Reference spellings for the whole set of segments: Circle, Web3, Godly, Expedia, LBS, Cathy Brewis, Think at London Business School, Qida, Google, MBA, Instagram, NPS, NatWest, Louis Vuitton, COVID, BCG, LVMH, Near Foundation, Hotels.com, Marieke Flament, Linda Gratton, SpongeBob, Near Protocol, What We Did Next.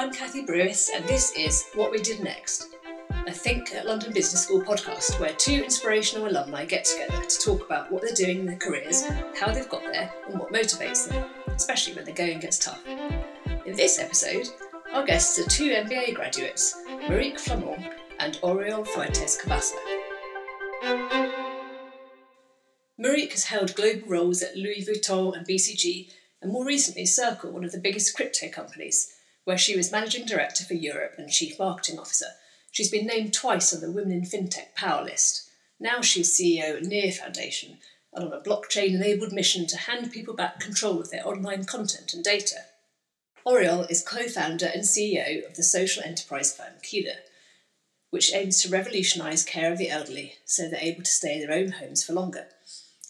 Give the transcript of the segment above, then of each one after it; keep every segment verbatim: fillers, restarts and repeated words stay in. I'm Cathy Brewis and this is What We Did Next, a Think at London Business School podcast where two inspirational alumni get together to talk about what they're doing in their careers, how they've got there and what motivates them, especially when the going gets tough. In this episode, our guests are two M B A graduates, Marieke Flament and Oriol Fuertes Cabassa. Marieke has held global roles at Louis Vuitton and B C G, and more recently Circle, one of the biggest crypto companies, where she was Managing Director for Europe and Chief Marketing Officer. She's been named twice on the Women in FinTech Power list. Now she's C E O at Near Foundation, and on a blockchain-enabled mission to hand people back control of their online content and data. Oriol is co-founder and C E O of the social enterprise firm Qida, which aims to revolutionise care of the elderly so they're able to stay in their own homes for longer.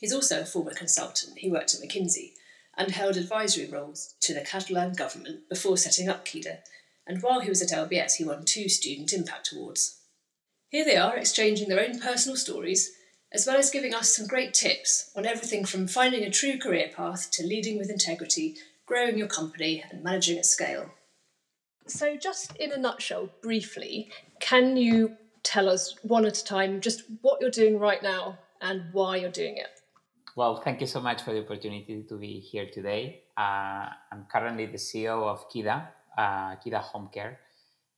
He's also a former consultant. He worked at McKinsey and held advisory roles to the Catalan government before setting up Qida, and while he was at L B S he won two Student Impact Awards. Here they are exchanging their own personal stories, as well as giving us some great tips on everything from finding a true career path to leading with integrity, growing your company and managing at scale. So just in a nutshell, briefly, can you tell us one at a time just what you're doing right now and why you're doing it? Well, thank you so much for the opportunity to be here today. Uh, I'm currently the C E O of Qida, uh, Qida Home Care,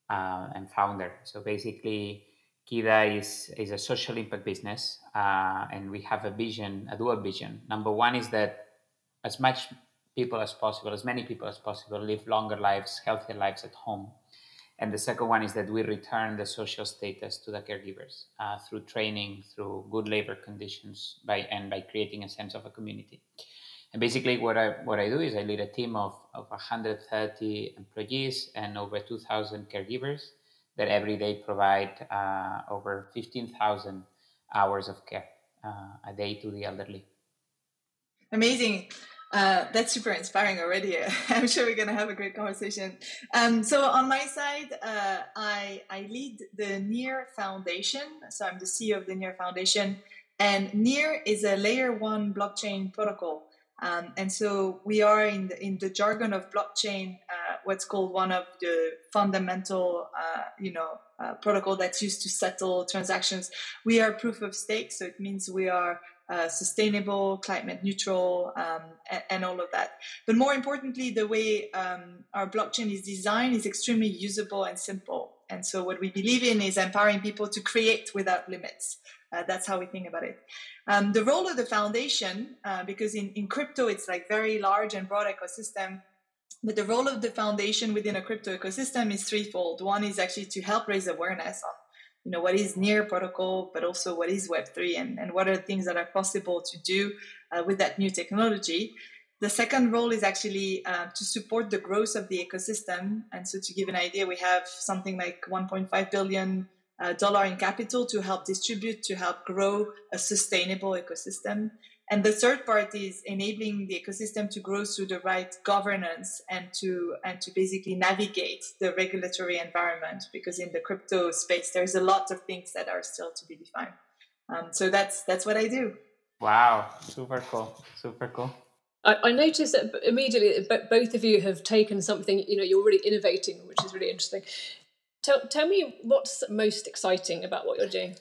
uh, and founder. So basically, Qida is, is a social impact business, uh, and we have a vision, a dual vision. Number one is that as much people as possible, as many people as possible, live longer lives, healthier lives at home. And the second one is that we return the social status to the caregivers uh, through training, through good labor conditions, by and by creating a sense of a community. And basically what I what I do is I lead a team of, of one hundred thirty employees and over two thousand caregivers that every day provide uh, over fifteen thousand hours of care uh, a day to the elderly. Amazing. Uh, that's super inspiring already. I'm sure we're going to have a great conversation. Um, so on my side, uh, I, I lead the Near Foundation. So I'm the C E O of the Near Foundation. And Near is a layer one blockchain protocol. Um, and so we are in the, in the jargon of blockchain, uh, what's called one of the fundamental, uh, you know, uh, protocol that's used to settle transactions. We are proof of stake. So it means we are Uh, sustainable, climate neutral, um, and, and all of that. But more importantly, the way um, our blockchain is designed is extremely usable and simple. And so what we believe in is empowering people to create without limits. Uh, that's how we think about it. Um, the role of the foundation, uh, because in, in crypto, it's like very large and broad ecosystem. But the role of the foundation within a crypto ecosystem is threefold. One is actually to help raise awareness on you know, what is Near Protocol, but also what is Web three and, and what are the things that are possible to do uh, with that new technology. The second role is actually uh, to support the growth of the ecosystem. And so to give an idea, we have something like one point five billion dollars uh, in capital to help distribute, to help grow a sustainable ecosystem. And the third part is enabling the ecosystem to grow through the right governance and to and to basically navigate the regulatory environment, because in the crypto space, there's a lot of things that are still to be defined. Um, so that's that's what I do. Wow, super cool, super cool. I, I noticed that immediately that both of you have taken something, you know, you're really innovating, which is really interesting. Tell, tell me what's most exciting about what you're doing.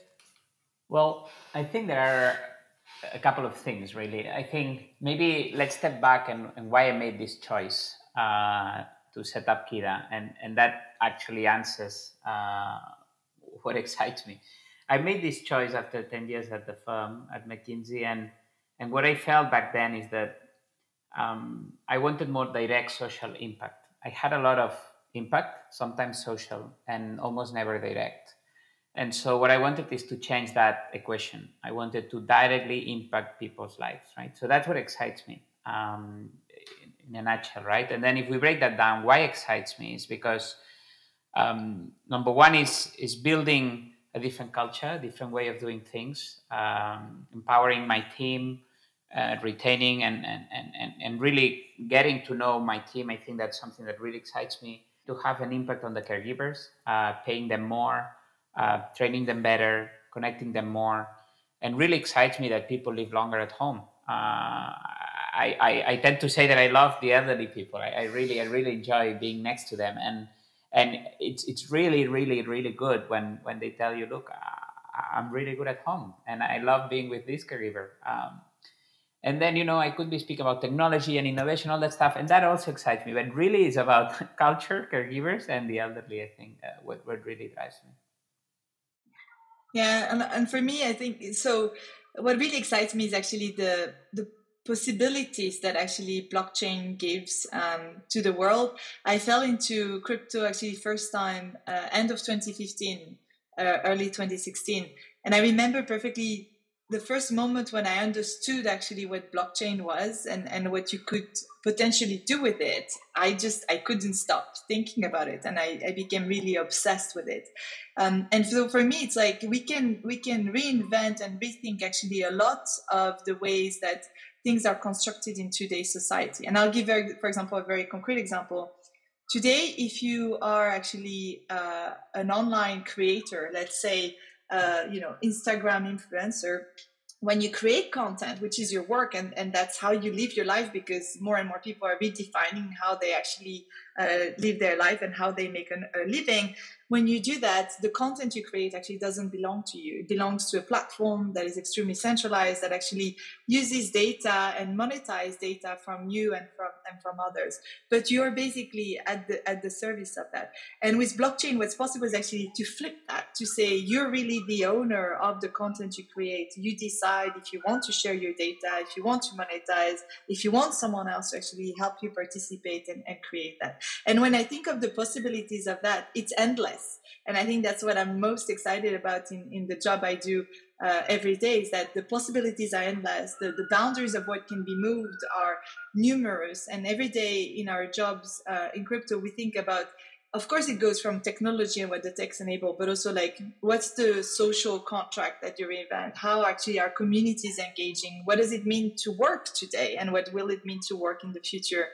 Well, I think there are a couple of things, really. I think maybe let's step back and, and why I made this choice uh, to set up Qida, and, and that actually answers uh, what excites me. I made this choice after ten years at the firm, at McKinsey, and, and what I felt back then is that um, I wanted more direct social impact. I had a lot of impact, sometimes social, and almost never direct. And so what I wanted is to change that equation. I wanted to directly impact people's lives, right? So that's what excites me um, in a nutshell, right? And then if we break that down, why excites me is because um, number one is, is building a different culture, a different way of doing things, um, empowering my team, uh, retaining and, and, and, and really getting to know my team. I think that's something that really excites me, to have an impact on the caregivers, uh, paying them more, Uh, training them better, connecting them more, and really excites me that people live longer at home. Uh, I, I, I tend to say that I love the elderly people. I, I really I really enjoy being next to them, and And it's it's really, really, really good when, when they tell you, look, I'm really good at home and I love being with this caregiver. Um, and then, you know, I could be speaking about technology and innovation, all that stuff. And that also excites me. But really it's about culture, caregivers and the elderly, I think, uh, what, what really drives me. Yeah. And, and for me, I think, so what really excites me is actually the the possibilities that actually blockchain gives um, to the world. I fell into crypto actually first time uh, end of twenty fifteen, uh, early twenty sixteen. And I remember perfectly the first moment when I understood actually what blockchain was and, and what you could potentially do with it. I just, I couldn't stop thinking about it. And I, I became really obsessed with it. Um, and so for me, it's like we can, we can reinvent and rethink actually a lot of the ways that things are constructed in today's society. And I'll give, very, for example, a very concrete example. Today, if you are actually uh, an online creator, let's say, uh, you know, Instagram influencer, when you create content, which is your work, and, and that's how you live your life, because more and more people are redefining how they actually uh, live their life and how they make an, a living. When you do that, the content you create actually doesn't belong to you. It belongs to a platform that is extremely centralized, that actually uses data and monetizes data from you and from and from others. But you're basically at the at the service of that. And with blockchain, what's possible is actually to flip that, to say you're really the owner of the content you create. You decide if you want to share your data, if you want to monetize, if you want someone else to actually help you participate and, and create that. And when I think of the possibilities of that, it's endless. And I think that's what I'm most excited about in, in the job I do uh, every day, is that the possibilities are endless. The, the boundaries of what can be moved are numerous. And every day in our jobs uh, in crypto, we think about, of course, it goes from technology and what the techs enable, but also like what's the social contract that you reinvent? How actually are communities engaging? What does it mean to work today, and what will it mean to work in the future?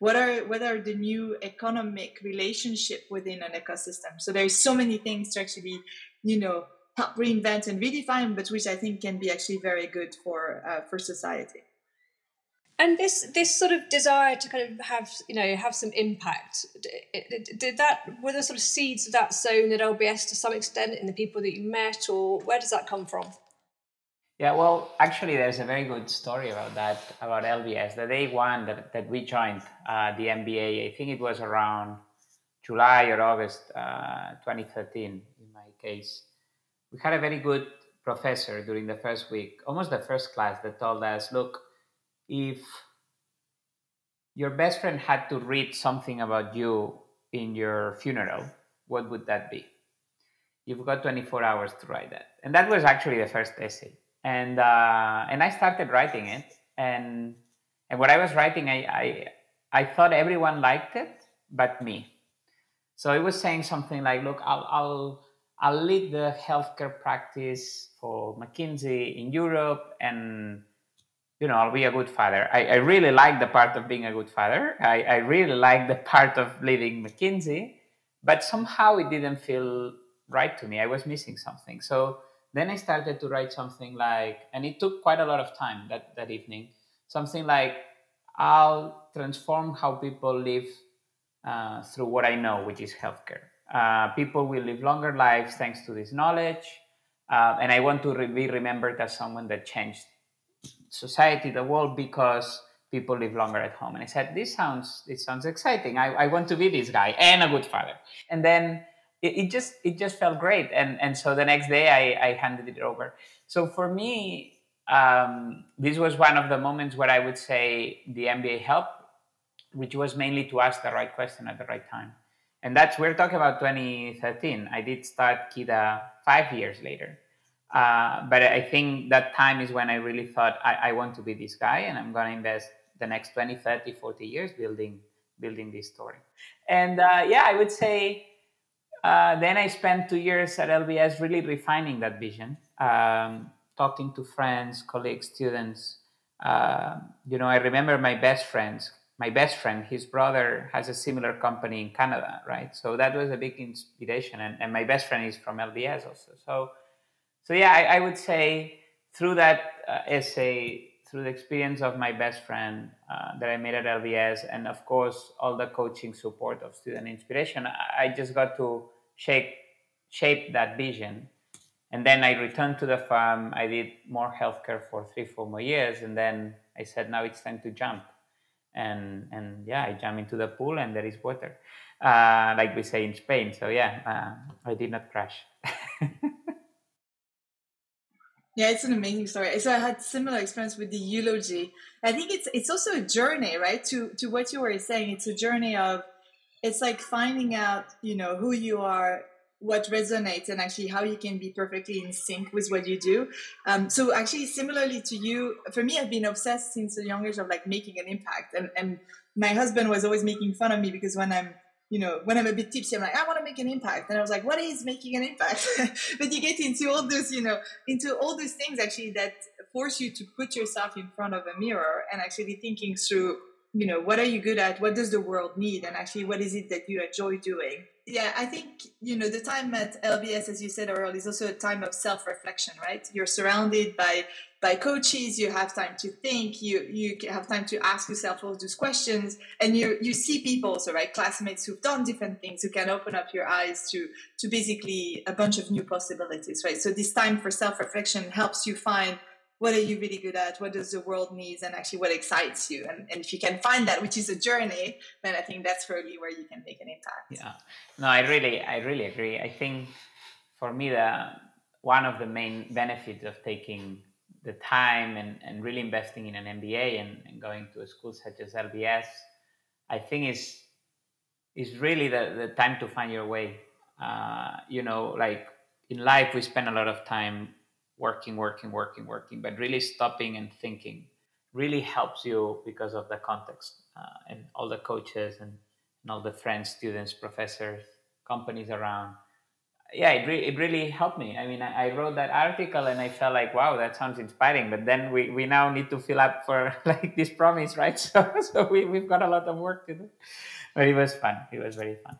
What are what are the new economic relationship within an ecosystem? So there's so many things to actually, you know, help reinvent and redefine, but which I think can be actually very good for uh, for society. And this this sort of desire to kind of have, you know, have some impact, did that, were there sort of seeds of that sown at L B S to some extent in the people that you met, or where does that come from? Yeah, well, actually, there's a very good story about that, about L B S. The day one that, that we joined uh, the M B A, I think it was around July or August uh, twenty thirteen, in my case, we had a very good professor during the first week, almost the first class, that told us, look, if your best friend had to read something about you in your funeral, what would that be? You've got twenty-four hours to write that. And that was actually the first essay. And uh, and I started writing it. And and what I was writing, I, I I thought everyone liked it, but me. So it was saying something like, look, I'll I'll I'll lead the healthcare practice for McKinsey in Europe, and you know, I'll be a good father. I, I really like the part of being a good father. I, I really like the part of leading McKinsey, but somehow it didn't feel right to me. I was missing something. So then I started to write something like, and it took quite a lot of time that, that evening, something like, I'll transform how people live uh, through what I know, which is healthcare. Uh, people will live longer lives thanks to this knowledge. Uh, and I want to re- be remembered as someone that changed society, the world, because people live longer at home. And I said, this sounds, it sounds exciting. I, I want to be this guy and a good father. And then it, it just, it just felt great. And, and so the next day I, I handed it over. So for me, um, this was one of the moments where I would say the M B A helped, which was mainly to ask the right question at the right time. And that's, we're talking about twenty thirteen. I did start Qida five years later. Uh, but I think that time is when I really thought, I, I want to be this guy, and I'm going to invest the next twenty, thirty, forty years building building this story. And uh, yeah, I would say uh, then I spent two years at L B S really refining that vision, um, talking to friends, colleagues, students. Uh, you know, I remember my best friends, my best friend, his brother has a similar company in Canada, right? So that was a big inspiration. And, and my best friend is from L B S also. So So yeah, I, I would say through that uh, essay, through the experience of my best friend uh, that I made at L V S, and of course, all the coaching support of Student Inspiration, I just got to shape, shape that vision. And then I returned to the firm. I did more healthcare for three, four more years. And then I said, now it's time to jump. And and yeah, I jumped into the pool and there is water, uh, like we say in Spain. So yeah, uh, I did not crash. Yeah, it's an amazing story. So I had similar experience with the eulogy. I think it's it's also a journey, right? To to what you were saying, it's a journey of, it's like finding out, you know, who you are, what resonates, and actually how you can be perfectly in sync with what you do. Um, so actually, similarly to you, for me, I've been obsessed since a young age of like making an impact. And, and my husband was always making fun of me because when I'm, you know, when I'm a bit tipsy, I'm like, I want to make an impact. And I was like, what is making an impact? But you get into all those, you know, into all those things actually that force you to put yourself in front of a mirror and actually thinking through, you know, what are you good at? What does the world need? And actually, what is it that you enjoy doing? Yeah, I think, you know, the time at L B S, as you said, Oriol, is also a time of self-reflection, right? You're surrounded by by coaches. You have time to think. You you have time to ask yourself all those questions, and you you see people, so right, classmates who've done different things, who can open up your eyes to to basically a bunch of new possibilities, right? So this time for self-reflection helps you find what are you really good at, what does the world need, and actually what excites you. And, and if you can find that, which is a journey, then I think that's really where you can make an impact. Yeah, no, I really, I really agree. I think for me, the one of the main benefits of taking the time and, and really investing in an M B A and, and going to a school such as L B S, I think is, is really the, the time to find your way. Uh, you know, like in life, we spend a lot of time working, working, working, working, but really stopping and thinking really helps you because of the context uh, and all the coaches and, and all the friends, students, professors, companies around. Yeah, it, re- it really helped me. I mean, I, I wrote that article and I felt like, wow, that sounds inspiring. But then we, we now need to fill up for like this promise, right? So, so we, we've got a lot of work to do. But it was fun. It was very fun.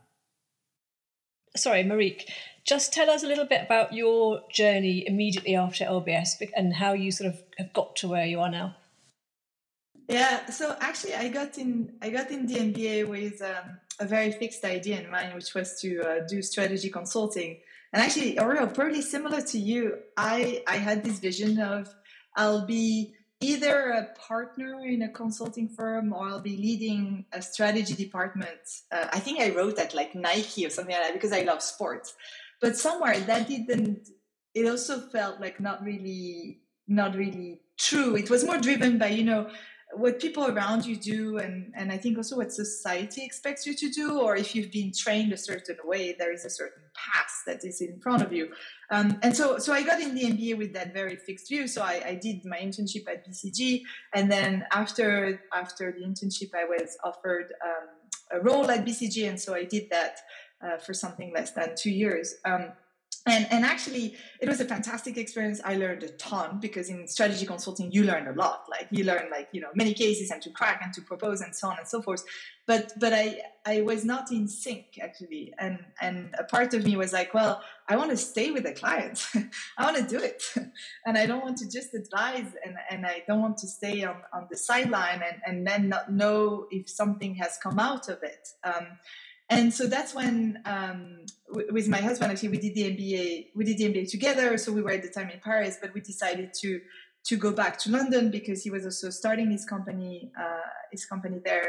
Sorry, Marieke, just tell us a little bit about your journey immediately after L B S and how you sort of have got to where you are now. Yeah, so actually I got in I got in the M B A with um, a very fixed idea in mind, which was to uh, do strategy consulting. And actually, Oriol, probably similar to you, I, I had this vision of I'll be either a partner in a consulting firm or I'll be leading a strategy department. Uh, I think I wrote that like Nike or something like that because I love sports. But somewhere that didn't, it also felt like not really, not really true. It was more driven by, you know, what people around you do and, and I think also what society expects you to do, or if you've been trained a certain way, there is a certain path that is in front of you. Um, and so so I got in the M B A with that very fixed view. So I, I did my internship at B C G, and then after after the internship I was offered um, a role at B C G, and so I did that uh, for something less than two years. Um, And and actually, it was a fantastic experience. I learned a ton because in strategy consulting, you learn a lot. Like you learn like, you know, many cases and to crack and to propose and so on and so forth. But but I, I was not in sync, actually. And, and a part of me was like, well, I want to stay with the client. I want to do it. And I don't want to just advise. And, and I don't want to stay on, on the sideline and, and then not know if something has come out of it. Um, And so that's when, um, with my husband, actually, we did the M B A. We did the M B A together. So we were at the time in Paris, but we decided to to go back to London because he was also starting his company, uh, his company there.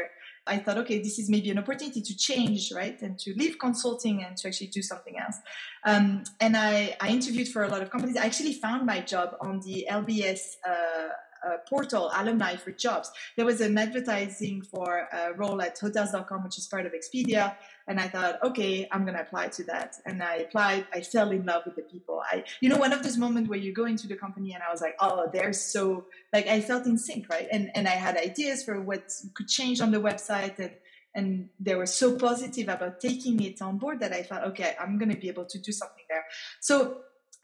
I thought, okay, this is maybe an opportunity to change, right, and to leave consulting and to actually do something else. Um, and I, I interviewed for a lot of companies. I actually found my job on the L B S Uh, Uh, portal, Alumni for Jobs. There was an advertising for a role at Hotels dot com, which is part of Expedia. And I thought, okay, I'm going to apply to that. And I applied. I fell in love with the people. I, you know, one of those moments where you go into the company and I was like, oh, they're so, like, I felt in sync, right? And and I had ideas for what could change on the website. And, and they were so positive about taking it on board that I thought, okay, I'm going to be able to do something there. So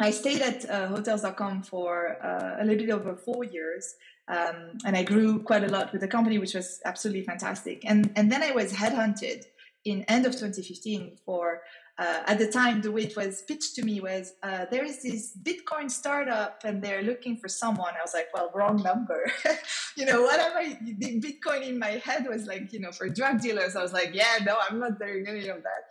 I stayed at uh, Hotels dot com for uh, a little bit over four years, um, and I grew quite a lot with the company, which was absolutely fantastic. And and then I was headhunted in end of twenty fifteen for uh, at the time, the way it was pitched to me was, uh, there is this Bitcoin startup and they're looking for someone. I was like, well, wrong number. You know, whatever Bitcoin in my head was like, you know, for drug dealers. I was like, yeah, no, I'm not doing any of that.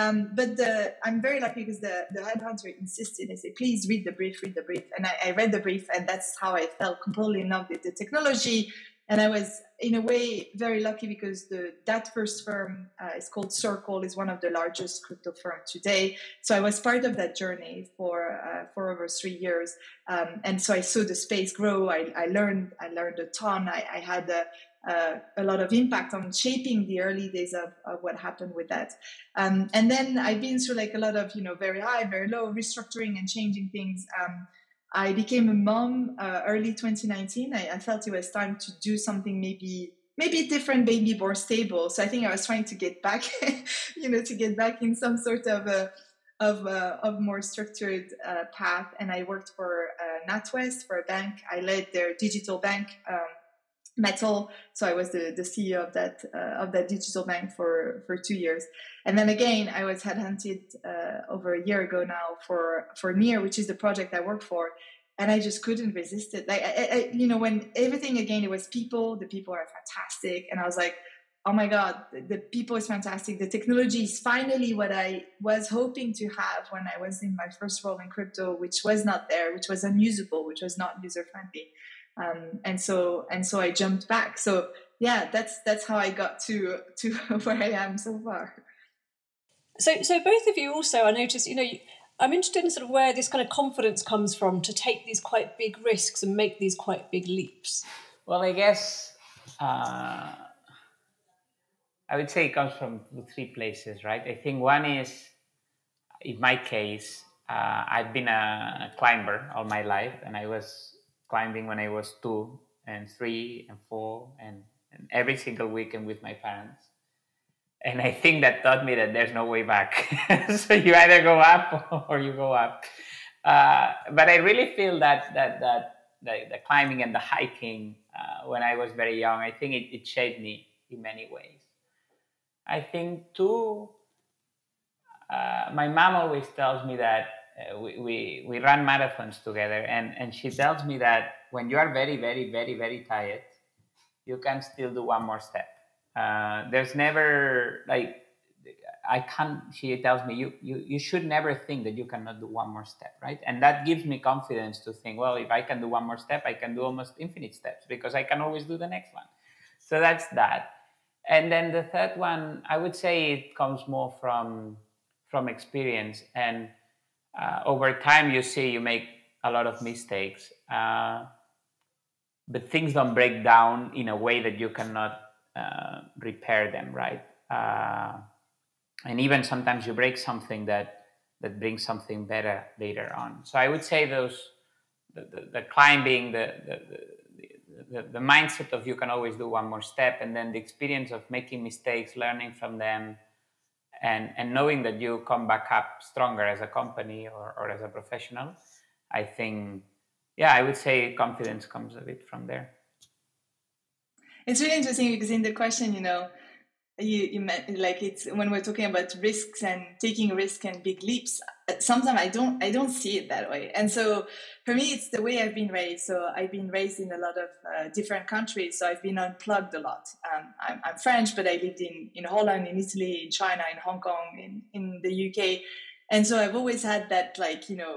Um, but the, I'm very lucky because the, the headhunter insisted and said, please read the brief, read the brief. And I, I read the brief, and that's how I fell completely in love with the technology. And I was, in a way, very lucky because the that first firm uh, is called Circle, is one of the largest crypto firms today. So I was part of that journey for uh, for over three years, um, and so I saw the space grow. I, I learned, I learned a ton. I, I had a, uh, a lot of impact on shaping the early days of, of what happened with that. Um, and then I've been through like a lot of, you know, very high, very low, restructuring and changing things. Um, I became a mom uh, early twenty nineteen. I, I felt it was time to do something maybe maybe different, maybe more stable. So I think I was trying to get back, you know, to get back in some sort of a of a, of more structured uh, path. And I worked for uh, NatWest, for a bank. I led their digital bank, um, Metal. So I was the, the C E O of that uh, of that digital bank for, for two years. And then again, I was headhunted uh, over a year ago now for, for Near, which is the project I work for. And I just couldn't resist it. Like, I, I, you know, when everything, again, it was people, the people are fantastic. And I was like, oh my God, the people is fantastic. The technology is finally what I was hoping to have when I was in my first role in crypto, which was not there, which was unusable, which was not user-friendly. Um, and so, and so I jumped back. So yeah, that's, that's how I got to, to where I am so far. So, so both of you also, I noticed, you know, you, I'm interested in sort of where this kind of confidence comes from to take these quite big risks and make these quite big leaps. Well, I guess, uh, I would say it comes from three places, right? I think one is, in my case, uh, I've been a climber all my life, and I was climbing when I was two and three and four and, and every single weekend with my parents. And I think that taught me that there's no way back. So you either go up or you go up. Uh, but I really feel that that that the, the climbing and the hiking uh, when I was very young, I think it, it shaped me in many ways. I think too, uh, my mom always tells me that Uh, we, we we run marathons together, and, and she tells me that when you are very, very, very, very tired, you can still do one more step. Uh, there's never, like, I can't, she tells me, you, you, you should never think that you cannot do one more step, right? And that gives me confidence to think, well, if I can do one more step, I can do almost infinite steps because I can always do the next one. So that's that. And then the third one, I would say it comes more from from experience, and Uh, over time, you see, you make a lot of mistakes, uh, but things don't break down in a way that you cannot uh, repair them, right? Uh, and even sometimes you break something that that brings something better later on. So I would say those, the, the, the climbing, the the, the the the mindset of you can always do one more step, and then the experience of making mistakes, learning from them, and and knowing that you come back up stronger as a company or, or as a professional. I think, yeah, I would say confidence comes a bit from there. It's really interesting because in the question, you know, you, you meant, like it's when we're talking about risks and taking risks and big leaps, sometimes I don't I don't see it that way. And so for me, it's the way I've been raised. So I've been raised in a lot of uh, different countries. So I've been unplugged a lot. Um, I'm, I'm French, but I lived in, in Holland, in Italy, in China, in Hong Kong, in, in the U K. And so I've always had that, like, you know,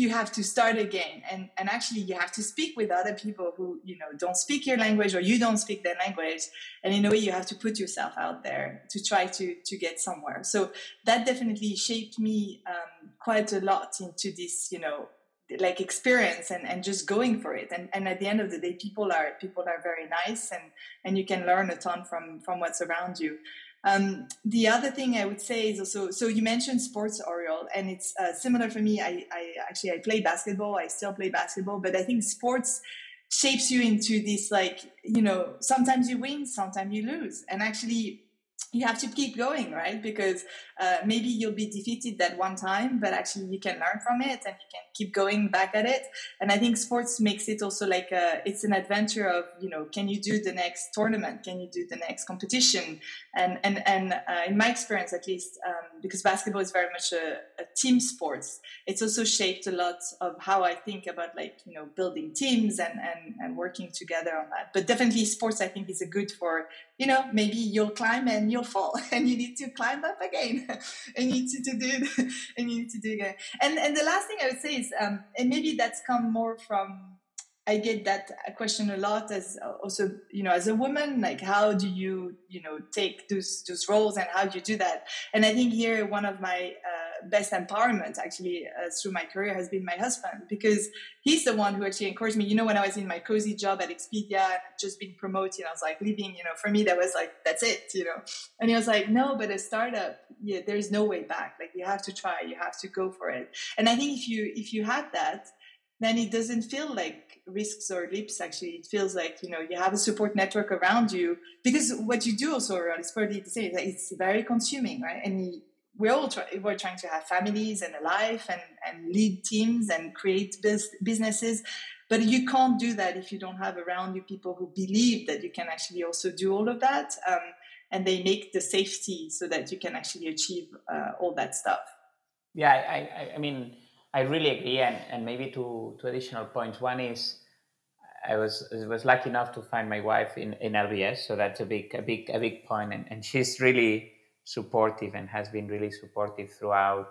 you have to start again. And, and actually, you have to speak with other people who, you know, don't speak your language or you don't speak their language. And in a way, you have to put yourself out there to try to, to get somewhere. So that definitely shaped me um, quite a lot into this, you know, like experience and, and just going for it. And, and at the end of the day, people are people are very nice and, and you can learn a ton from, from what's around you. Um, the other thing I would say is also, so you mentioned sports, Oriol, and it's uh, similar for me. I, I actually, I play basketball. I still play basketball, but I think sports shapes you into this, like, you know, sometimes you win, sometimes you lose. And actually you have to keep going, right? Because uh, maybe you'll be defeated that one time, but actually you can learn from it and you can keep going back at it. And I think sports makes it also like a, it's an adventure of, you know, can you do the next tournament? Can you do the next competition? And and and uh, in my experience, at least, um, because basketball is very much a, a team sport, it's also shaped a lot of how I think about, like, you know, building teams and, and, and working together on that. But definitely sports, I think, is a good for, you know, maybe you'll climb and you'll fall and you need to climb up again and you need to, to do and you need to do again. And and the last thing I would say is, um, and maybe that's come more from, I get that question a lot as also, you know, as a woman, like, how do you, you know, take those, those roles and how do you do that? And I think here, one of my uh, best empowerment actually uh, through my career has been my husband, because he's the one who actually encouraged me. You know, when I was in my cozy job at Expedia, and just being promoted, I was like leaving, you know, for me, that was like, that's it, you know? And he was like, no, but a startup, yeah, there's no way back. Like, you have to try, you have to go for it. And I think if you, if you had that, then it doesn't feel like risks or leaps. Actually, it feels like, you know, you have a support network around you, because what you do also, Oriol, is probably the same. It's very consuming, right? And we're all try- we're trying to have families and a life and, and lead teams and create bus- businesses. But you can't do that if you don't have around you people who believe that you can actually also do all of that. Um, and they make the safety so that you can actually achieve uh, all that stuff. Yeah, I, I, I mean... I really agree, and, and maybe two two additional points. One is, I was I was lucky enough to find my wife in, in L B S, so that's a big a big a big point, and, and she's really supportive and has been really supportive throughout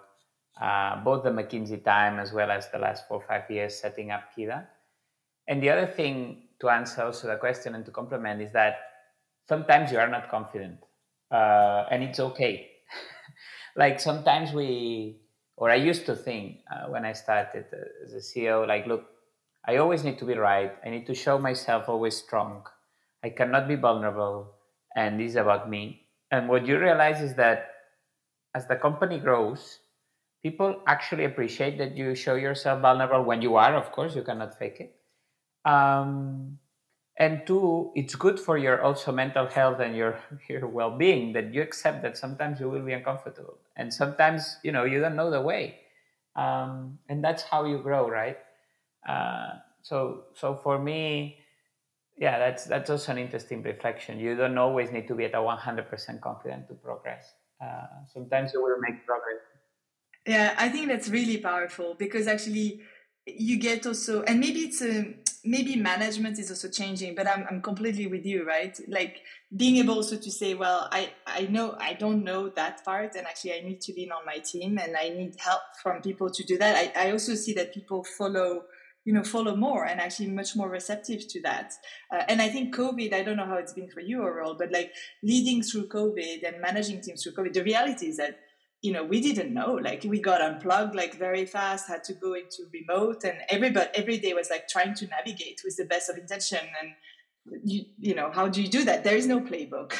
uh, both the McKinsey time as well as the last four or five years setting up Qida. And the other thing to answer also the question and to complement is that sometimes you are not confident, uh, and it's okay. Like sometimes we. Or I used to think uh, when I started uh, as a C E O, like, look, I always need to be right. I need to show myself always strong. I cannot be vulnerable. And this is about me. And what you realize is that as the company grows, people actually appreciate that you show yourself vulnerable when you are, of course, you cannot fake it. Um, and two, it's good for your also mental health and your, your well-being that you accept that sometimes you will be uncomfortable. And sometimes, you know, you don't know the way. Um, and that's how you grow, right? Uh, so so for me, yeah, that's that's also an interesting reflection. You don't always need to be at a one hundred percent confident to progress. Uh, sometimes you will make progress. Yeah, I think that's really powerful, because actually you get also, and maybe it's a, maybe management is also changing, but I'm I'm completely with you, right? Like being able also to say, well, I, I know, I don't know that part, and actually I need to lean on my team and I need help from people to do that. I, I also see that people follow, you know, follow more and actually much more receptive to that. Uh, and I think COVID, I don't know how it's been for you, Oriol, but like leading through COVID and managing teams through COVID, the reality is that, you know, we didn't know, like we got unplugged like very fast, had to go into remote, and everybody every day was like trying to navigate with the best of intention. And you, you know, how do you do that? There is no playbook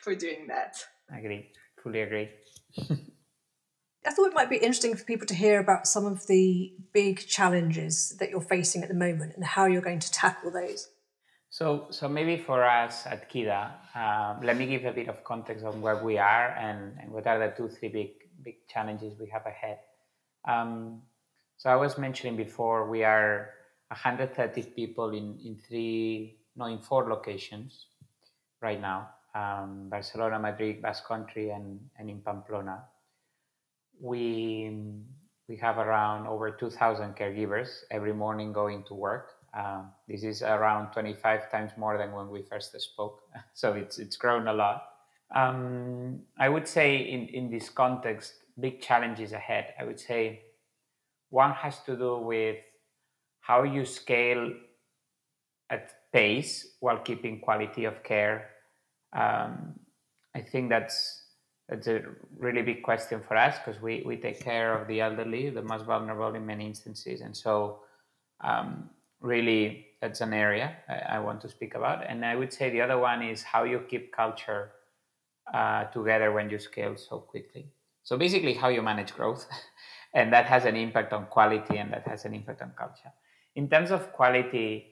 for doing that. I agree. Fully agree. I thought it might be interesting for people to hear about some of the big challenges that you're facing at the moment and how you're going to tackle those. So so maybe for us at Qida, uh, let me give a bit of context on where we are and, and what are the two, three big big challenges we have ahead. Um, so I was mentioning before, we are one hundred thirty people in, in three, no, in four locations right now. Um, Barcelona, Madrid, Basque Country, and, and in Pamplona. We, we have around over two thousand caregivers every morning going to work. Um, this is around twenty-five times more than when we first spoke. So it's it's grown a lot. Um, I would say in, in this context, big challenges ahead. I would say one has to do with how you scale at pace while keeping quality of care. Um, I think that's that's a really big question for us, because we, we take care of the elderly, the most vulnerable in many instances. And so... Um, really, that's an area I, I want to speak about. And I would say the other one is how you keep culture uh, together when you scale so quickly. So basically how you manage growth, and that has an impact on quality and that has an impact on culture. In terms of quality,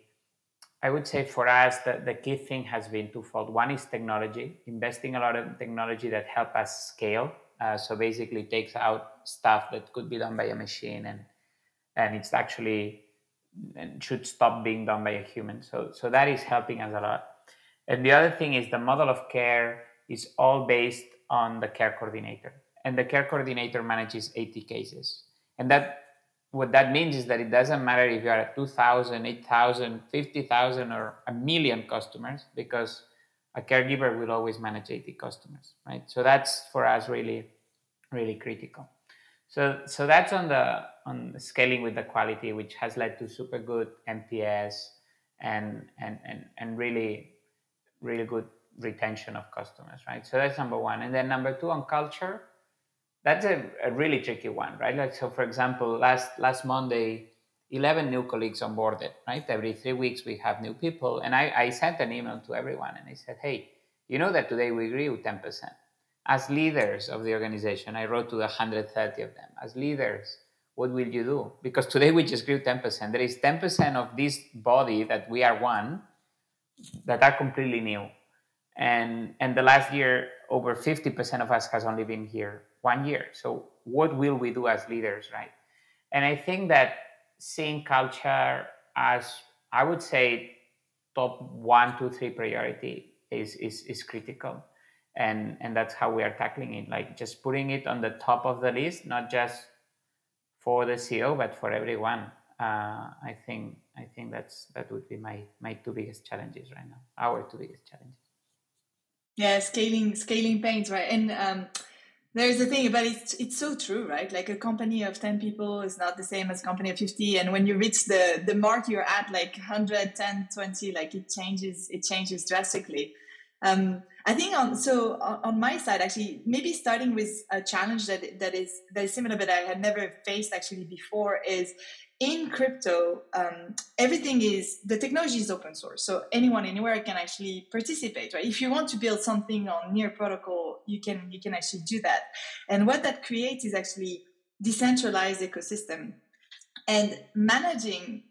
I would say for us that the key thing has been twofold. One is technology, investing a lot in technology that help us scale. Uh, so basically takes out stuff that could be done by a machine and and it's actually and should stop being done by a human. So, so that is helping us a lot. And the other thing is the model of care is all based on the care coordinator. And the care coordinator manages eighty cases. And that what that means is that it doesn't matter if you are at two thousand, eight thousand, fifty thousand, or a million customers, because a caregiver will always manage eighty customers, right? So that's for us really, really critical. So, so that's on the on the scaling with the quality, which has led to super good N P S and and and and really, really good retention of customers, right? So that's number one. And then number two on culture, that's a, a really tricky one, right? Like so, for example, last last Monday, eleven new colleagues onboarded, right? Every three weeks we have new people. And I, I sent an email to everyone and I said, hey, you know that today we grew ten percent. As leaders of the organization, I wrote to one hundred thirty of them. As leaders, what will you do? Because today we just grew ten percent. There is ten percent of this body that we are one that are completely new. And, and the last year, over fifty percent of us has only been here one year. So what will we do as leaders, right? And I think that seeing culture as, I would say, top one, two, three priority is is, is critical. And, and that's how we are tackling it, like just putting it on the top of the list, not just for the C E O, but for everyone. Uh, I think I think that's that would be my, my two biggest challenges right now, our two biggest challenges. Yeah, scaling scaling pains, right? And um, there's the thing, but it's it's so true, right? Like a company of ten people is not the same as a company of fifty. And when you reach the, the mark you're at, like one hundred ten, twenty, like it changes, it changes drastically. Um, I think on so on my side, actually, maybe starting with a challenge that that is that is similar, but I had never faced actually before, is in crypto, um, everything is the technology is open source, so anyone anywhere can actually participate. Right? If you want to build something on Near Protocol, you can you can actually do that. And what that creates is actually decentralized ecosystem, and managing,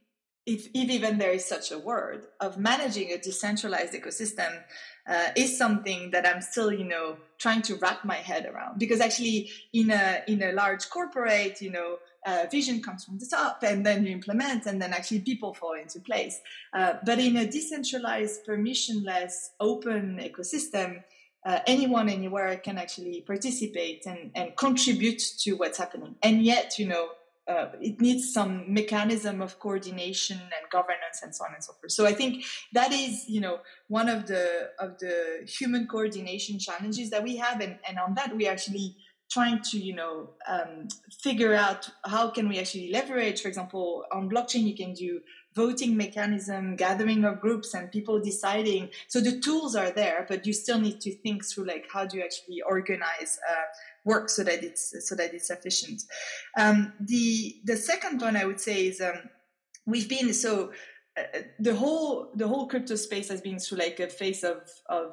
if, if even there is such a word, of managing a decentralized ecosystem. Uh, is something that I'm still, you know, trying to wrap my head around, because actually in a in a large corporate, you know, uh, vision comes from the top and then you implement and then actually people fall into place. Uh, but in a decentralized, permissionless, open ecosystem, uh, anyone anywhere can actually participate and, and contribute to what's happening. And yet, you know, Uh, it needs some mechanism of coordination and governance and so on and so forth. So I think that is, you know, one of the of the human coordination challenges that we have, and, and on that we are actually trying to, you know, um, figure out how can we actually leverage. For example, on blockchain you can do voting mechanism, gathering of groups, and people deciding. So the tools are there, but you still need to think through like how do you actually organize Uh, work so that it's so that it's efficient. Um, the the second one I would say is um, we've been so uh, the whole the whole crypto space has been through like a phase of of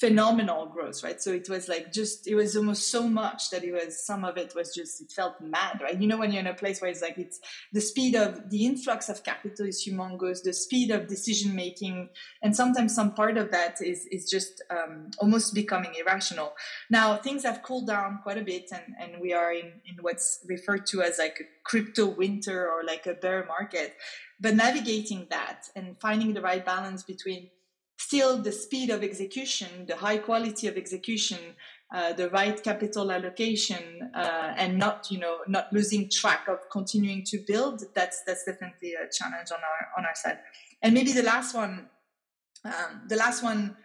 phenomenal growth, right? So it was like just it was almost so much that it was some of it was just it felt mad, right? You know, when you're in a place where it's like it's the speed of the influx of capital is humongous, the speed of decision making, and sometimes some part of that is is just um, almost becoming irrational. Now things have cooled down quite a bit, and and we are in in what's referred to as like a crypto winter or like a bear market, but navigating that and finding the right balance between still the speed of execution, the high quality of execution, uh, the right capital allocation, uh, and not, you know, not losing track of continuing to build. That's that's definitely a challenge on our on our side. And maybe the last one, um, the last one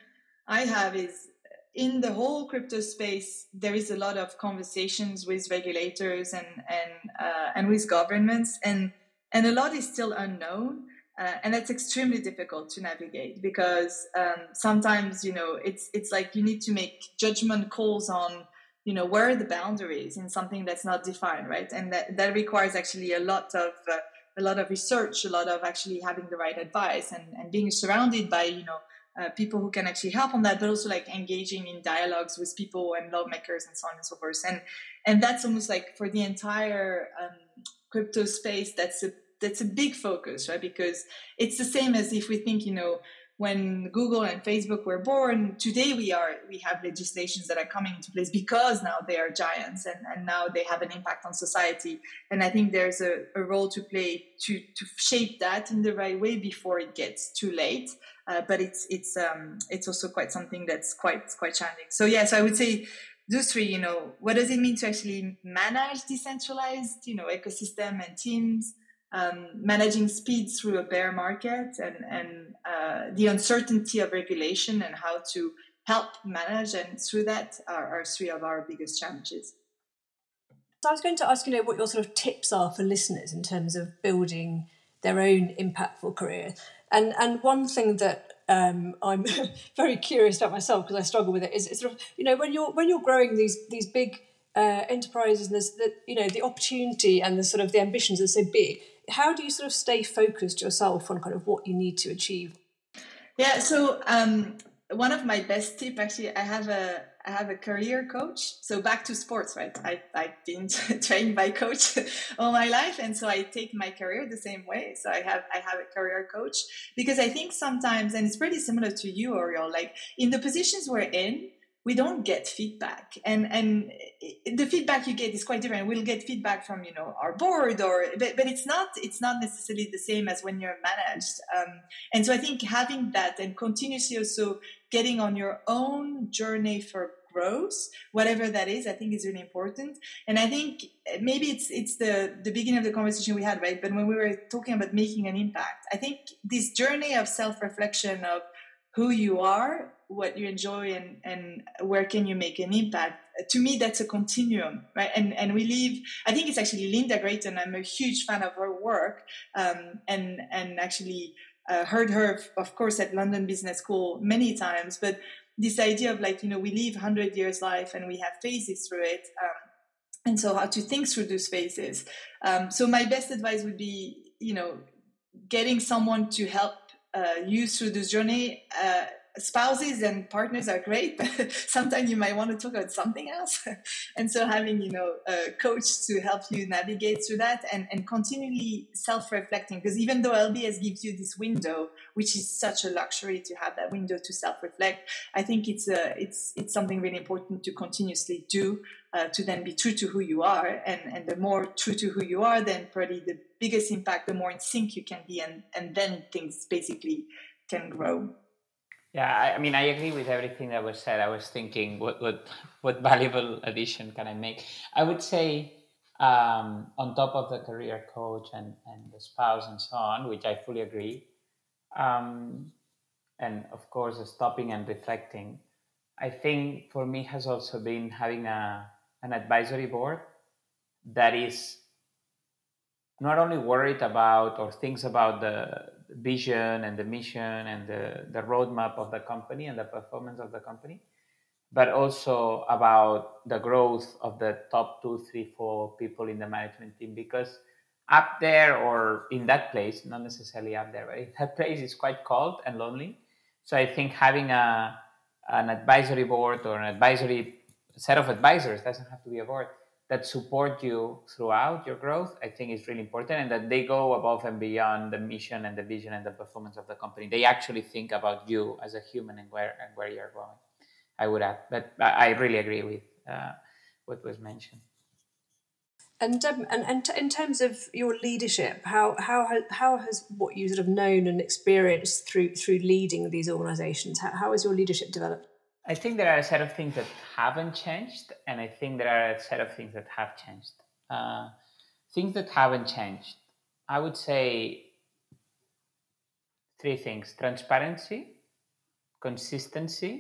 I have is in the whole crypto space. There is a lot of conversations with regulators and and uh, and with governments, and and a lot is still unknown. Uh, and that's extremely difficult to navigate because um, sometimes, you know, it's it's like you need to make judgment calls on, you know, where are the boundaries in something that's not defined, right? And that, that requires actually a lot of uh, a lot of research, a lot of actually having the right advice and, and being surrounded by, you know, uh, people who can actually help on that, but also like engaging in dialogues with people and lawmakers and so on and so forth. And and that's almost like for the entire um, crypto space, that's a that's a big focus, right? Because it's the same as if we think, you know, when Google and Facebook were born, today we are we have legislations that are coming into place because now they are giants and, and now they have an impact on society. And I think there's a, a role to play to, to shape that in the right way before it gets too late. Uh, but it's it's um, it's also quite something that's quite quite challenging. So yeah, so I would say those three. You know, what does it mean to actually manage decentralized, you know, ecosystem and teams? Um, managing speed through a bear market and, and uh, the uncertainty of regulation and how to help manage, and through that are, are three of our biggest challenges. So I was going to ask, you know, what your sort of tips are for listeners in terms of building their own impactful career. And and one thing that um, I'm very curious about myself, because I struggle with it, is, is sort of, you know, when you're when you're growing these these big uh, enterprises, and there's the, you know, the opportunity and the sort of the ambitions are so big. How do you sort of stay focused yourself on kind of what you need to achieve? Yeah, so um, one of my best tips, actually, I have a I have a career coach. So back to sports, right? I, I've been trained by coach all my life. And so I take my career the same way. So I have I have a career coach, because I think sometimes, and it's pretty similar to you, Oriol, like in the positions we're in, we don't get feedback, and and the feedback you get is quite different. We'll get feedback from, you know, our board, or but, but it's not it's not necessarily the same as when you're managed. Um, and so I think having that and continuously also getting on your own journey for growth, whatever that is, I think is really important. And I think maybe it's it's the the beginning of the conversation we had, right? But when we were talking about making an impact, I think this journey of self-reflection of who you are, what you enjoy, and, and where can you make an impact. To me, that's a continuum, right? And and we live, I think it's actually Linda Gratton. I'm a huge fan of her work, um, and, and actually uh, heard her, of course, at London Business School many times. But this idea of, like, you know, we live one hundred years life and we have phases through it. Um, and so how to think through those phases. Um, so my best advice would be, you know, getting someone to help uh, you through this journey. Uh, Spouses and partners are great, but sometimes you might want to talk about something else. And so having, you know, a coach to help you navigate through that, and, and continually self-reflecting, because even though L B S gives you this window, which is such a luxury to have that window to self-reflect, I think it's a, it's it's something really important to continuously do, uh, to then be true to who you are. And, and the more true to who you are, then probably the biggest impact, the more in sync you can be, and, and then things basically can grow. Yeah, I mean, I agree with everything that was said. I was thinking, what what, what valuable addition can I make? I would say, um, on top of the career coach and, and the spouse and so on, which I fully agree, um, and of course, stopping and reflecting, I think for me has also been having a an advisory board that is not only worried about or thinks about the vision and the mission and the, the roadmap of the company and the performance of the company, but also about the growth of the top two, three, four people in the management team. Because up there, or in that place, not necessarily up there, right? That place is quite cold and lonely. So I think having a an advisory board or an advisory set of advisors, doesn't have to be a board, that support you throughout your growth, I think is really important, and that they go above and beyond the mission and the vision and the performance of the company. They actually think about you as a human and where and where you're going, I would add. But I really agree with uh, what was mentioned. And um, and, and t- in terms of your leadership, how how how has what you sort of known and experienced through through leading these organizations, how, how has your leadership developed? I think there are a set of things that haven't changed, and I think there are a set of things that have changed. Uh, things that haven't changed, I would say three things: transparency, consistency,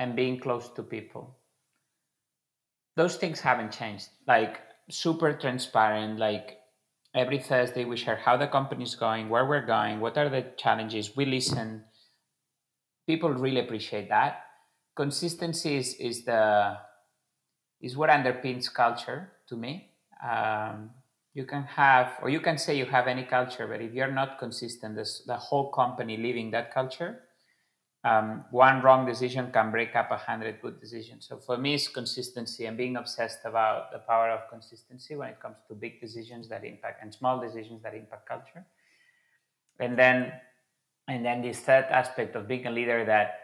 and being close to people. Those things haven't changed. Like, super transparent, like every Thursday we share how the company's going, where we're going, what are the challenges, we listen. People really appreciate that. Consistency is, is the is what underpins culture to me. Um, you can have, or you can say you have any culture, but if you're not consistent, this, the whole company living that culture um, one wrong decision can break up a hundred good decisions. So for me, it's consistency and being obsessed about the power of consistency when it comes to big decisions that impact and small decisions that impact culture. And then, and then this third aspect of being a leader that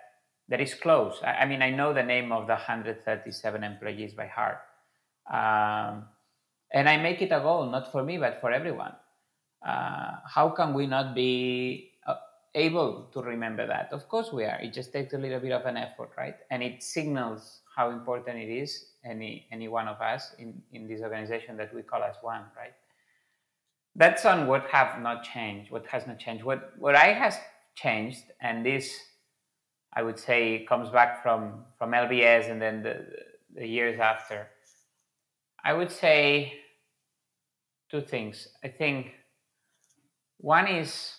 that is close. I, I mean, I know the name of the one hundred thirty-seven employees by heart. Um, and I make it a goal, not for me, but for everyone. Uh, how can we not be uh, able to remember that? Of course we are. It just takes a little bit of an effort, right? And it signals how important it is, any any one of us in, in this organization that we call as one, right? That's on what have not changed, what has not changed. What, what I has changed, and this, I would say, comes back from, from L B S and then the, the years after. I would say two things. I think one is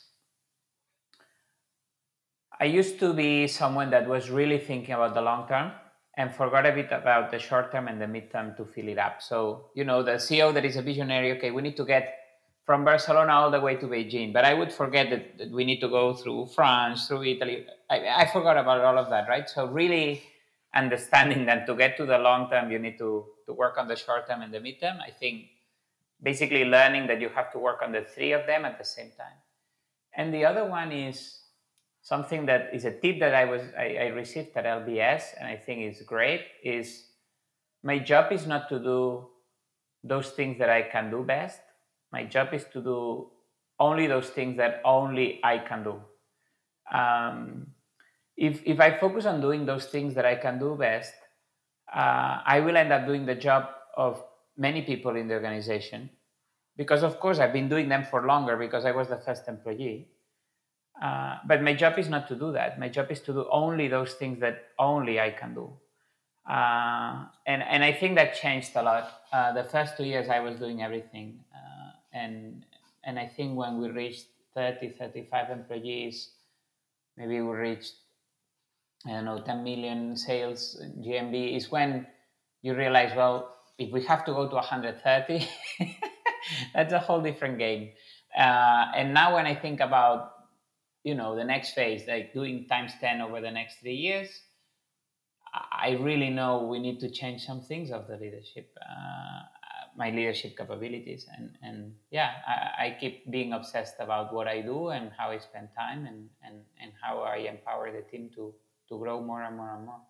I used to be someone that was really thinking about the long term and forgot a bit about the short term and the midterm to fill it up. So, you know, the C E O that is a visionary, okay, we need to get from Barcelona all the way to Beijing, but I would forget that, that we need to go through France, through Italy. I, I forgot about all of that, right? So really understanding that to get to the long term, you need to to work on the short term and the midterm. I think basically learning that you have to work on the three of them at the same time. And the other one is something that is a tip that I was I, I received at L B S, and I think is great, is my job is not to do those things that I can do best. My job is to do only those things that only I can do. Um, if if I focus on doing those things that I can do best, Uh, I will end up doing the job of many people in the organization because, of course, I've been doing them for longer because I was the first employee. Uh, but my job is not to do that. My job is to do only those things that only I can do. Uh, and, and I think that changed a lot. Uh, the first two years, I was doing everything. Uh, and, and I think when we reached thirty, thirty-five employees, maybe we reached I don't know, ten million sales, G M B, is when you realize, well, if we have to go to one hundred thirty, that's a whole different game. Uh, and now when I think about, you know, the next phase, like doing times ten over the next three years, I really know we need to change some things of the leadership, uh, my leadership capabilities. And, and yeah, I, I keep being obsessed about what I do and how I spend time and, and, and how I empower the team to to grow more and more and more.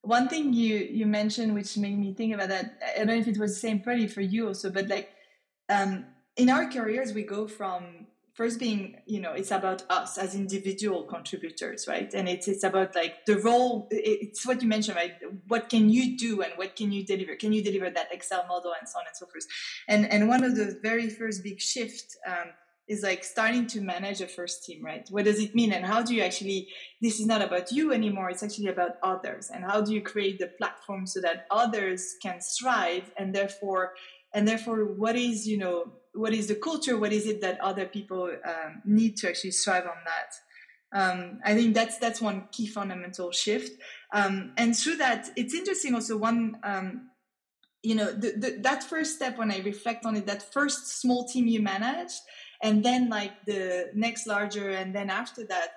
One thing you, you mentioned, which made me think about that, I don't know if it was the same probably for you also, but like um, in our careers, we go from first being, you know, it's about us as individual contributors, right? And it's, it's about like the role, it's what you mentioned, right? What can you do and what can you deliver? Can you deliver that Excel model and so on and so forth? And, and one of the very first big shift, um, is like starting to manage a first team, right? What does it mean? And how do you actually, this is not about you anymore, it's actually about others. And how do you create the platform so that others can thrive? And therefore, and therefore, what is, you know, what is the culture? What is it that other people um, need to actually thrive on that? Um, I think that's that's one key fundamental shift. Um, and through that, it's interesting also one, um, you know, the, the, that first step when I reflect on it, that first small team you managed, and then like the next larger, and then after that,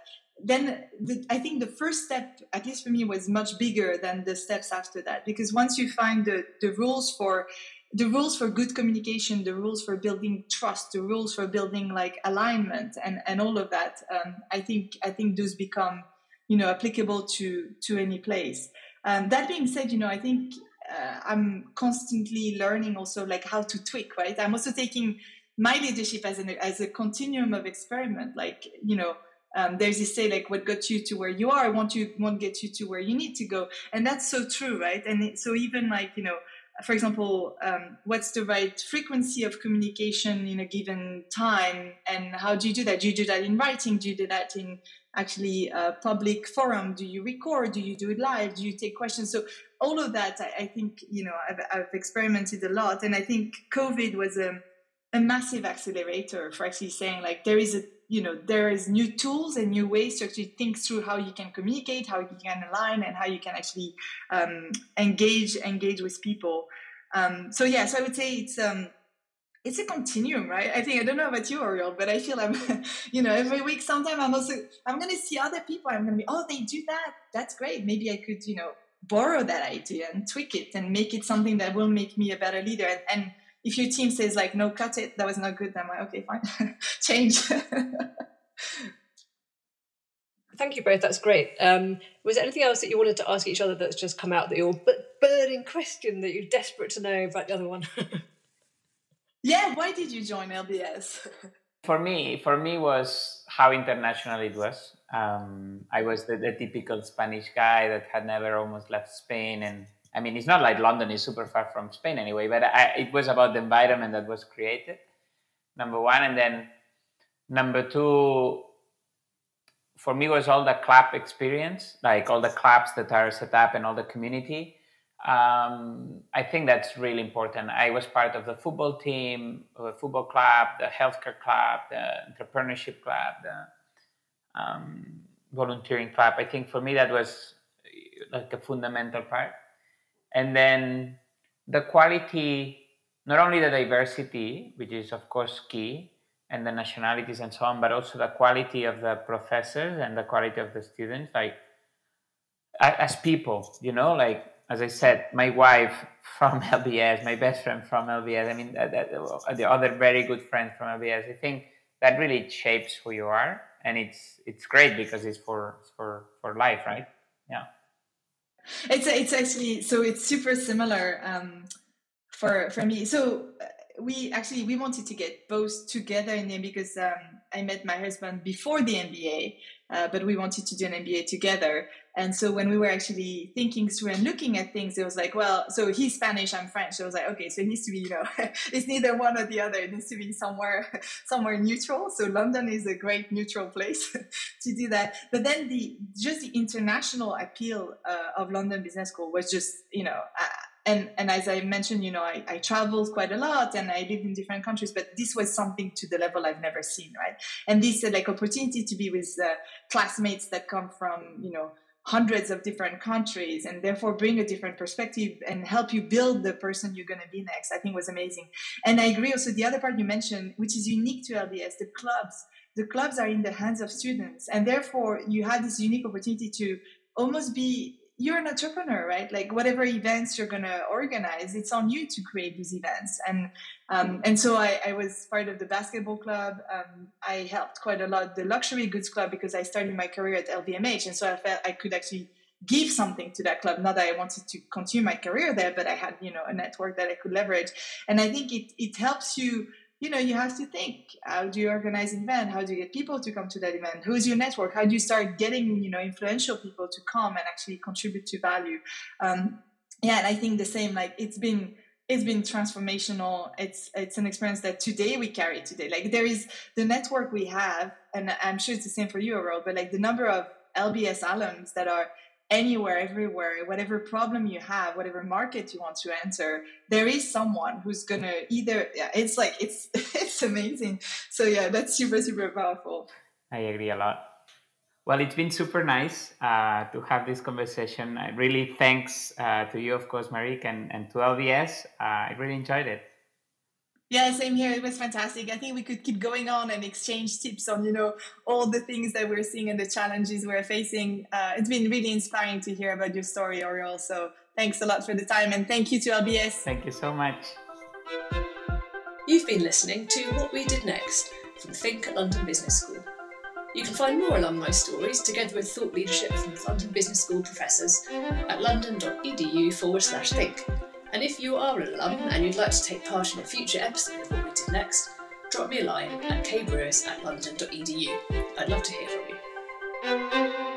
then the, I think the first step, at least for me, was much bigger than the steps after that. Because once you find the, the rules for the rules for good communication, the rules for building trust, the rules for building like alignment, and, and all of that, um, I think I think those become, you know, applicable to to any place. Um, that being said, you know, I think uh, I'm constantly learning also like how to tweak. Right, I'm also taking my leadership as an as a continuum of experiment, like, you know, um, there's this say like what got you to where you are won't you won't get you to where you need to go, and that's so true, right? And it, so even like, you know, for example, um, what's the right frequency of communication in a given time, and how do you do that? Do you do that in writing? Do you do that in actually a public forum? Do you record? Do you do it live? Do you take questions? So all of that, I, I think, you know, I've, I've experimented a lot, and I think COVID was a a massive accelerator for actually saying like there is a, you know, there is new tools and new ways to actually think through how you can communicate, how you can align, and how you can actually um, engage, engage with people. Um, so yeah, so I would say it's um, It's a continuum, right? I think, I don't know about you, Oriol, but I feel I'm, you know, every week, sometimes I'm also, I'm going to see other people. I'm going to be, oh, they do that. That's great. Maybe I could, you know, borrow that idea and tweak it and make it something that will make me a better leader. And, and if your team says like, no, cut it, that was not good, then I'm like, okay, fine, change. Thank you both. That's great. Um, was there anything else that you wanted to ask each other that's just come out that you're burning question that you're desperate to know about the other one? Yeah, why did you join L B S? For me, for me was how international it was. Um, I was the, the typical Spanish guy that had never almost left Spain. And I mean, it's not like London is super far from Spain anyway, but I, it was about the environment that was created, number one. And then number two, for me was all the club experience, like all the clubs that are set up and all the community. Um, I think that's really important. I was part of the football team, the football club, the healthcare club, the entrepreneurship club, the um, volunteering club. I think for me that was like a fundamental part. And then the quality, not only the diversity, which is of course key, and the nationalities and so on, but also the quality of the professors and the quality of the students, like as people, you know, like, as I said, my wife from L B S, my best friend from L B S, I mean, that, that, the other very good friend from L B S, I think that really shapes who you are. And it's it's great because it's for for, for life, right? Yeah. It's it's actually, so it's super similar um, for for me. So we actually, we wanted to get both together in there because um, I met my husband before the M B A, uh, but we wanted to do an M B A together. And so when we were actually thinking through and looking at things, it was like, well, so he's Spanish, I'm French. So I was like, okay, so it needs to be, you know, it's neither one or the other. It needs to be somewhere, somewhere neutral. So London is a great neutral place to do that. But then the just the international appeal uh, of London Business School was just, you know, uh, and and as I mentioned, you know, I, I traveled quite a lot and I lived in different countries, but this was something to the level I've never seen, right? And this uh, like opportunity to be with uh, classmates that come from, you know, hundreds of different countries and therefore bring a different perspective and help you build the person you're going to be next, I think was amazing. And I agree also the other part you mentioned, which is unique to L B S, the clubs. The clubs are in the hands of students and therefore you have this unique opportunity to almost be, you're an entrepreneur, right? Like whatever events you're going to organize, it's on you to create these events. And um, and so I, I was part of the basketball club. Um, I helped quite a lot the luxury goods club because I started my career at L V M H. And so I felt I could actually give something to that club. Not that I wanted to continue my career there, but I had, you know, a network that I could leverage. And I think it it helps you, you know, you have to think, how do you organize an event? How do you get people to come to that event? Who's your network? How do you start getting, you know, influential people to come and actually contribute to value? Um, yeah, and I think the same, like it's been, it's been transformational. It's, it's an experience that today we carry today. Like there is the network we have, and I'm sure it's the same for you, Oriol, but like the number of L B S alums that are anywhere, everywhere, whatever problem you have, whatever market you want to enter, there is someone who's gonna either. Yeah, it's like it's it's amazing. So yeah, that's super super powerful. I agree a lot. Well, it's been super nice uh, to have this conversation. I really thanks uh, to you, of course, Marieke, and, and to L B S. Uh, I really enjoyed it. Yeah, same here. It was fantastic. I think we could keep going on and exchange tips on, you know, all the things that we're seeing and the challenges we're facing. Uh, it's been really inspiring to hear about your story, Oriol. So thanks a lot for the time and thank you to L B S. Thank you so much. You've been listening to What We Did Next from Think at London Business School. You can find more alumni stories together with thought leadership from London Business School professors at london.edu forward slash think. And if you are an alum and you'd like to take part in a future episode of What We Did Next, drop me a line at kbrewis at london dot e d u. I'd love to hear from you.